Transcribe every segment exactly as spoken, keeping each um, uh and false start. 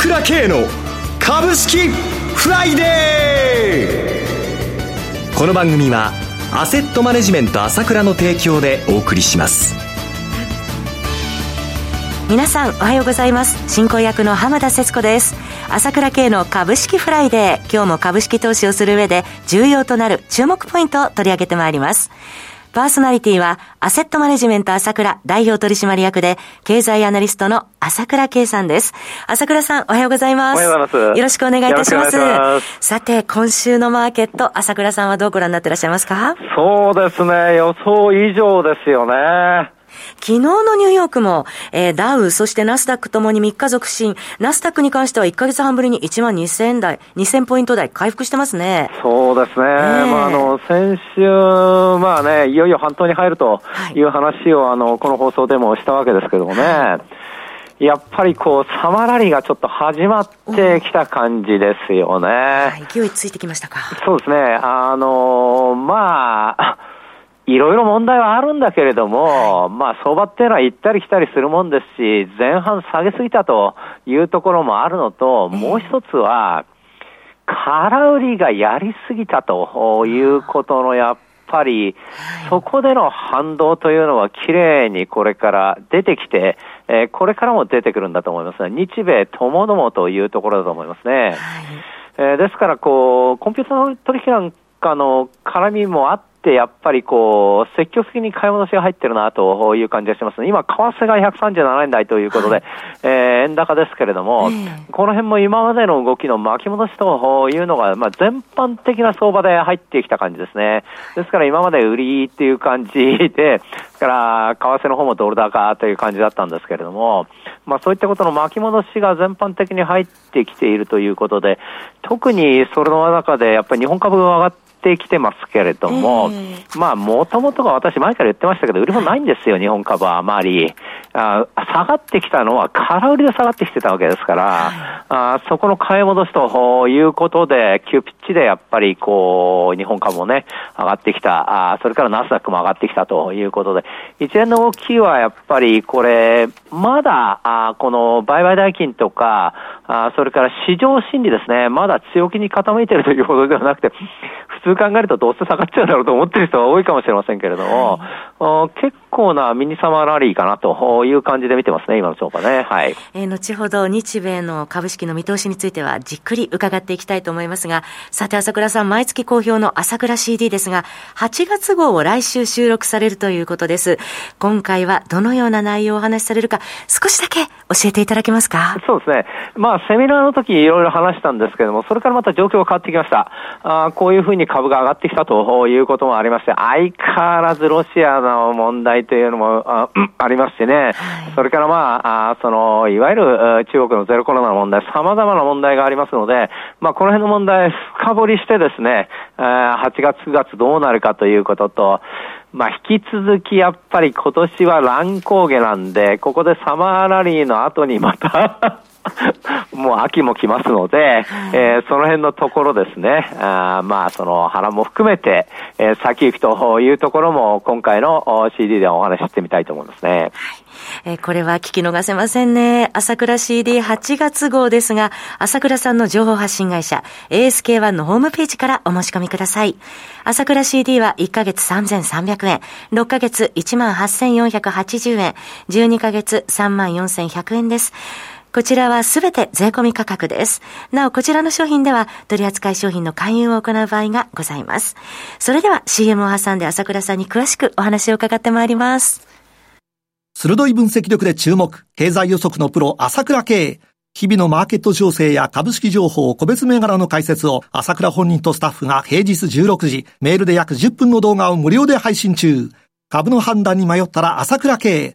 倉慶の株式フライデー。この番組はアセットマネジメント朝倉の提供でお送りします。皆さんおはようございます。進行役の浜田節子です。朝倉慶の株式フライデー、今日も株式投資をする上で重要となる注目ポイントを取り上げてまいります。パーソナリティはアセットマネジメント朝倉代表取締役で経済アナリストの朝倉慶さんです。朝倉さんおはようございます。おはようございます。よろしくお願いいたします。さて今週のマーケット、朝倉さんはどうご覧になっていらっしゃいますか？そうですね、予想以上ですよね。昨日のニューヨークも、えー、ダウ、そしてナスダックともにみっか続伸。ナスダックに関してはいっかげつはんぶりにいちまんにせんだい、にせんポイントだい回復してますね。そうですね。えーまあ、あの先週、まあね、いよいよ半島に入るという話を、はい、あのこの放送でもしたわけですけどもね、はい、やっぱりこうサマラリがちょっと始まってきた感じですよね。はい、勢いついてきましたか？そうですね。あのまあいろいろ問題はあるんだけれども、まあ相場っていうのは行ったり来たりするもんですし、前半下げすぎたというところもあるのと、もう一つは空売りがやりすぎたということの、やっぱりそこでの反動というのはきれいにこれから出てきて、えー、これからも出てくるんだと思いますね。日米ともどもというところだと思いますね。えー、ですからこうコンピューター取引なんかの絡みもあって、やっぱりこう積極的に買い戻しが入ってるなという感じがしますね。今為替がひゃくさんじゅうななえんだいということで、はい、えー、円高ですけれども、えー、この辺も今までの動きの巻き戻しというのが、まあ、全般的な相場で入ってきた感じですね。ですから今まで売りっていう感じで、ですから為替の方もドル高という感じだったんですけれども、まあ、そういったことの巻き戻しが全般的に入ってきているということで、特にそれの中でやっぱり日本株が上がってってきてますけれども、えー、まあもともとが私前から言ってましたけど、売りもないんですよ、日本株はあまり。あ、下がってきたのは空売りで下がってきてたわけですから、はい、あそこの買い戻しということで急ピッチでやっぱりこう日本株もね上がってきた。あ、それからナスダックも上がってきたということで、一連の動きはやっぱりこれまだあこの売買代金とか、あそれから市場心理ですね、まだ強気に傾いているということではなくて、普通考えるとどうせ下がっちゃうだろうと思ってる人は多いかもしれませんけれども、はい、結構なミニサマーラリーかなという感じで見てますね、今の相場ね。はい。えー、後ほど日米の株式の見通しについてはじっくり伺っていきたいと思いますが、さて朝倉さん、毎月好評の朝倉 シーディー ですが、はちがつごうを来週収録されるということです。今回はどのような内容をお話しされるか、少しだけ教えていただけますか？そうですね。まあセミナーの時いろいろ話したんですけれども、それからまた状況が変わってきました。あ、こういうふうに株が上がってきたということもありまして、相変わらずロシアの問題というのも あ, ありますしね、はい、それからまあ、あそのいわゆる中国のゼロコロナの問題、様々な問題がありますので、まあ、この辺の問題深掘りしてですね、はちがつくがつどうなるかということと、まあ、引き続きやっぱり今年は乱高下なんで、ここでサマーラリーの後にまたもう秋も来ますので、えー、その辺のところですね、あまあその波乱も含めて、えー、先行きというところも今回の シーディー でお話ししてみたいと思いますね。はい、えー、これは聞き逃せませんね。朝倉 シーディーはちがつ 号ですが、朝倉さんの情報発信会社 エーエスケーワン のホームページからお申し込みください。朝倉 シーディー はいっかげつさんぜんさんびゃくえん、ろっかげつ いちまんはっせんよんひゃくはちじゅうえん、じゅうにかげつ さんまんよんせんひゃくえんです。こちらはすべて税込み価格です。なお、こちらの商品では取扱い商品の勧誘を行う場合がございます。それでは シーエム を挟んで朝倉さんに詳しくお話を伺ってまいります。鋭い分析力で注目、経済予測のプロ朝倉慶。日々のマーケット情勢や株式情報、個別銘柄の解説を朝倉本人とスタッフが平日じゅうろくじ、メールで約じゅっぷんの動画を無料で配信中。株の判断に迷ったら朝倉慶。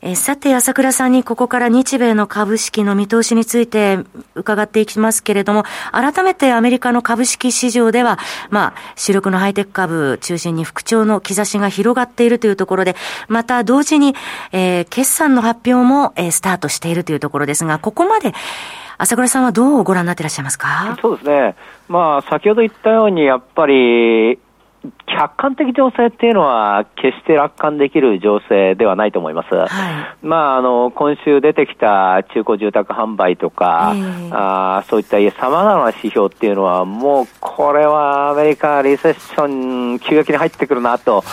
えー、さて朝倉さんにここから日米の株式の見通しについて伺っていきますけれども、改めてアメリカの株式市場では、まあ、主力のハイテク株中心に復調の兆しが広がっているというところで、また同時に、えー、決算の発表も、えー、スタートしているというところですが、ここまで朝倉さんはどうご覧になっていらっしゃいますか？そうですね、まあ、先ほど言ったようにやっぱり客観的情勢っていうのは決して楽観できる情勢ではないと思います。はい、まああの今週出てきた中古住宅販売とか、えー、あそういった様々な指標っていうのはもうこれはアメリカリセッション急激に入ってくるなと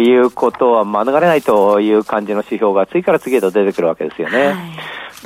いうことは免れないという感じの指標が次から次へと出てくるわけですよね。は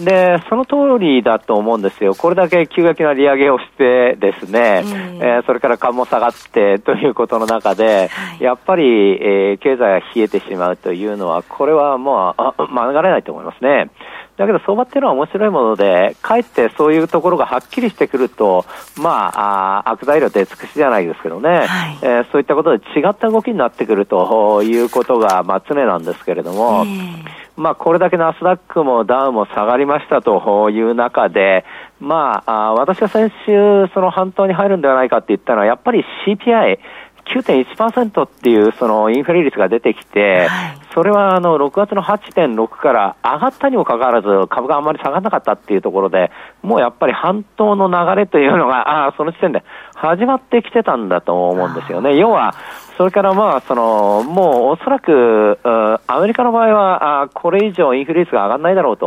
い、でその通りだと思うんですよ。これだけ急激な利上げをしてですね、えーえー、それから株も下がってということの中で、はい、やっぱり、えー、経済が冷えてしまうというのはこれはもう免れないと思いますね。だけど相場っていうのは面白いもので、かえってそういうところがはっきりしてくると、まあ、あ悪材料出尽くしじゃないですけどね、はい、えー、そういったことで違った動きになってくるということが、まあ、常なんですけれども、えーまあ、これだけナスダックもダウも下がりましたという中で、まあ、あ私が先週その反動に入るんではないかって言ったのはやっぱり シーピーアイきゅうてんいちパーセント っていうそのインフレ率が出てきて、それはあのろくがつの はちてんろく から上がったにもかかわらず株があんまり下がらなかったっていうところで、もうやっぱり反動の流れというのがあその時点で始まってきてたんだと思うんですよね。要はそれからまあそのもうおそらくアメリカの場合はこれ以上インフレ率が上がらないだろう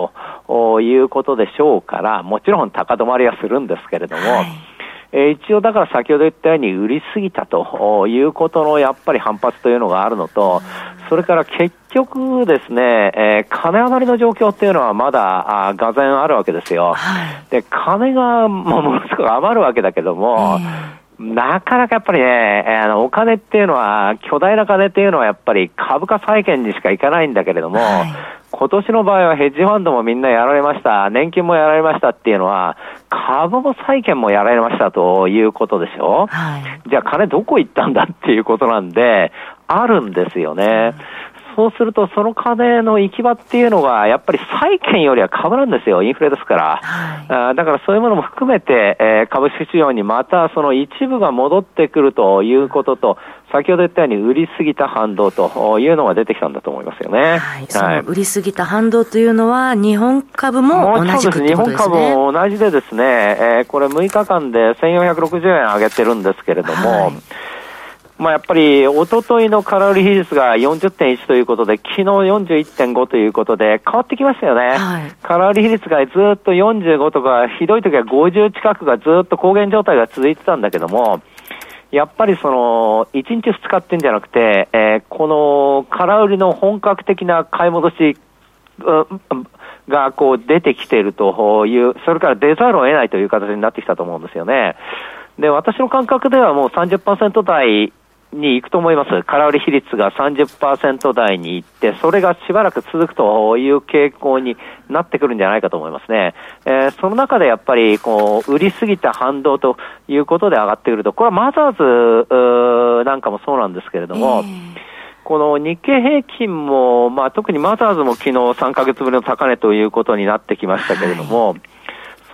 ということでしょうから、もちろん高止まりはするんですけれども、はい、一応だから先ほど言ったように売りすぎたということのやっぱり反発というのがあるのと、それから結局ですね、金余りの状況っていうのはまだがぜんあるわけですよ。で、金がものすごく余るわけだけども、なかなかやっぱりね、あのお金っていうのは、巨大な金っていうのはやっぱり株価債券にしかいかないんだけれども、今年の場合はヘッジファンドもみんなやられました。年金もやられましたっていうのは、株も債券もやられましたということでしょ、はい、じゃあ金どこ行ったんだっていうことなんで、あるんですよね。うん、そうするとその金の行き場っていうのが、やっぱり債券よりは株なんですよ。インフレですから。はい、あだからそういうものも含めて、えー、株式市場にまたその一部が戻ってくるということと、先ほど言ったように売りすぎた反動というのが出てきたんだと思いますよね。はい、その売りすぎた反動というのは日本株も同じくってことですね。日本株も同じでですね、えー、これむいかかんでせんよんひゃくろくじゅうえん上げてるんですけれども、はい、まあ、やっぱり一昨日の空売り比率が よんじゅってんいち ということで、昨日 よんじゅういってんご ということで変わってきましたよね。はい、空売り比率がずっとよんじゅうごとか、ひどい時はごじゅう近くがずっと高原状態が続いてたんだけども、やっぱりそのいちにちふつかってんじゃなくて、えー、この空売りの本格的な買い戻しがこう出てきているという、それから出ざるを得ないという形になってきたと思うんですよね。で、私の感覚ではもう さんじゅっパーセント 台に行くと思います。空売り比率が さんじゅっパーセント 台に行って、それがしばらく続くという傾向になってくるんじゃないかと思いますね。えー、その中でやっぱりこう売りすぎた反動ということで上がってくると、これはマザーズなんかもそうなんですけれども、えー、この日経平均も、まあ、特にマザーズも昨日さんかげつぶりの高値ということになってきましたけれども、はい、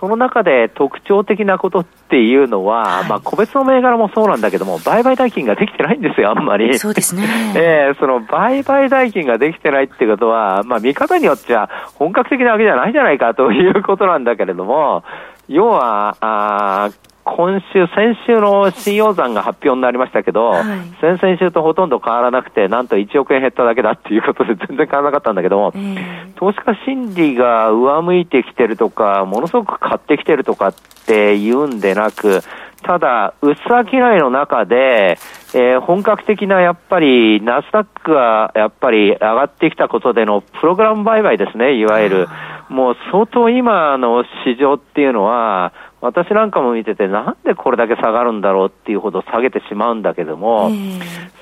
その中で特徴的なことっていうのは、はい、まあ、個別の銘柄もそうなんだけども、売買代金ができてないんですよ、あんまり。そうですね。えー、その売買代金ができてないってことは、まあ、見方によっちゃ本格的なわけじゃないじゃないかということなんだけれども、要は、あ今週、先週の信用残が発表になりましたけど、はい、先々週とほとんど変わらなくて、なんといちおくえん減っただけだっていうことで全然変わらなかったんだけども、えー、投資家心理が上向いてきてるとか、ものすごく買ってきてるとかっていうんでなく、ただ、薄商いの中で、えー、本格的なやっぱり、ナスダックがやっぱり上がってきたことでのプログラム売買ですね、いわゆる。もう相当今の市場っていうのは、私なんかも見てて、なんでこれだけ下がるんだろうっていうほど下げてしまうんだけども、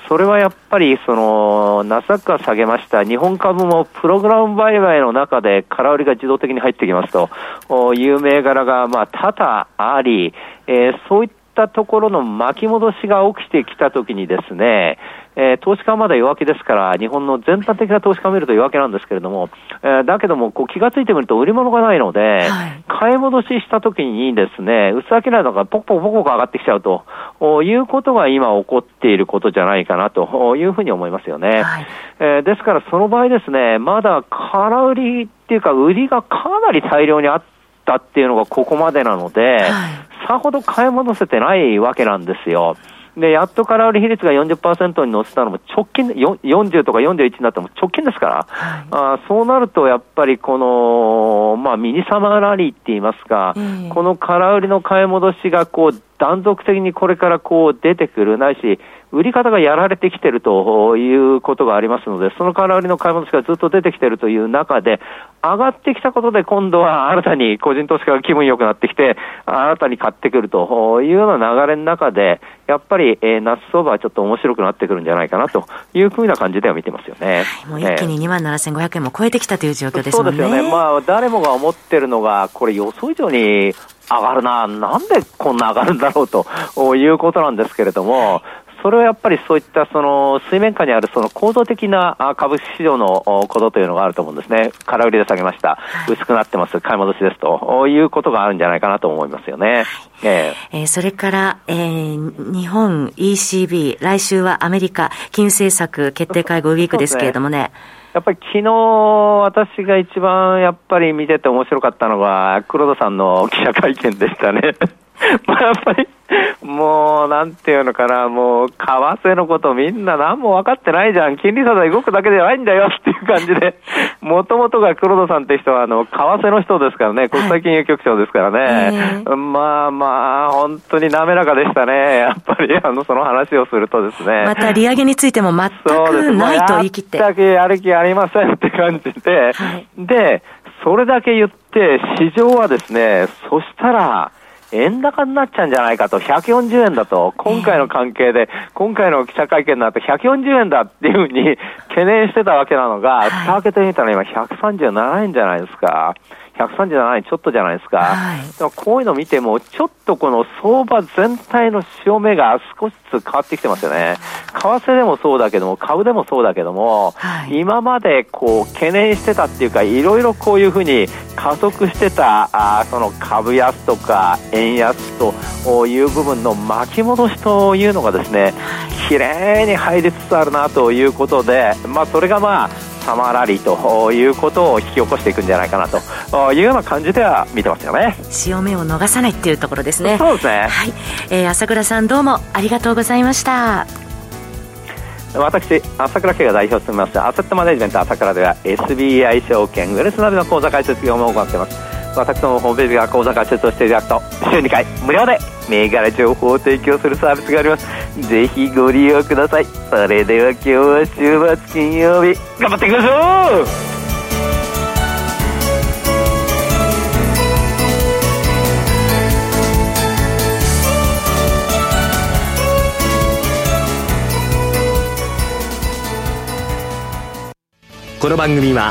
それはやっぱりそのナスダックが下げました、日本株もプログラム売買の中で空売りが自動的に入ってきますという銘柄がまあ多々あり、えー、そういったったところの巻き戻しが起きてきたときにですね、えー、投資家はまだ弱気ですから、日本の全般的な投資家を見ると弱気なんですけれども、えー、だけどもこう気がついてみると売り物がないので、はい、買い戻ししたときにですね、薄商いのがポコポコポコポコ上がってきちゃうということが今起こっていることじゃないかなというふうに思いますよね。はい、えー、ですからその場合ですね、まだ空売りっていうか売りがかなり大量にあったっていうのがここまでなので、はい、さほど買い戻せてないわけなんですよ。でやっと空売り比率が よんじゅっパーセント に乗せたのも直近よんじゅうとかよんじゅういちになっても直近ですから、はい、あそうなるとやっぱりこの、まあ、ミニサマーラリーって言いますか、えー、この空売りの買い戻しがこう断続的にこれからこう出てくるないし売り方がやられてきてるということがありますので、その空売りの買い戻しがずっと出てきてるという中で、上がってきたことで今度は新たに個人投資家が気分良くなってきて、新たに買ってくるというような流れの中で、やっぱり夏相場はちょっと面白くなってくるんじゃないかなというふうな感じでは見てますよね。もう一気に にまんななせんごひゃくえんも超えてきたという状況ですもんね。そうですよね。まあ誰もが思ってるのが、これ予想以上に上がるな、なんでこんな上がるんだろうということなんですけれども、それはやっぱりそういったその水面下にあるその構造的な株式市場のことというのがあると思うんですね。空売りで下げました。薄くなってます。買い戻しですということがあるんじゃないかなと思いますよね。えー、それから、えー、日本 イーシービー 来週はアメリカ金融政策決定会合ウィークですけれどもね。やっぱり昨日私が一番やっぱり見てて面白かったのが黒田さんの記者会見でしたね。まあやっぱりもうなんていうのかな、もう為替のことみんな何も分かってないじゃん、金利差で動くだけじゃないんだよっていう感じで、もともとが黒田さんって人はあの為替の人ですからね、国際金融局長ですからね、はい、まあまあ本当に滑らかでしたね。やっぱりあのその話をするとですね、また利上げについても全くないと言い切って、全くやる気ありませんって感じで、はい、でそれだけ言って市場はですね、そしたら円高になっちゃうんじゃないかと、ひゃくよんじゅうえんだと、今回の関係で、今回の記者会見の後ひゃくよんじゅうえんだっていうふうに懸念してたわけなのが、はい、蓋を開けてみたら今ひゃくさんじゅうななえんじゃないですか。ひゃくさんじゅうななえんちょっとじゃないですか。はい、でもこういうの見ても、ちょっとこの相場全体の潮目が少しずつ変わってきてますよね。為替でもそうだけども、株でもそうだけども、はい、今までこう懸念してたっていうか、いろいろこういうふうに加速してた、あその株安とか円安という部分の巻き戻しというのがですね、綺麗に入りつつあるなということで、まあそれがまあ、サマーラリーということを引き起こしていくんじゃないかなというような感じでは見てますよね。潮目を逃さないっていうところですね。そうですね。はい、えー、朝倉さんどうもありがとうございました。私朝倉慶が代表を務めましたアセットマネジメント朝倉では エスビーアイ 証券ウエルスナビの口座開設業務を行っています。私のホームページが口座開設をしていただくと週にかい無料で銘柄情報を提供するサービスがあります。ぜひご利用ください。それでは今日は週末金曜日頑張っていきましょう。この番組は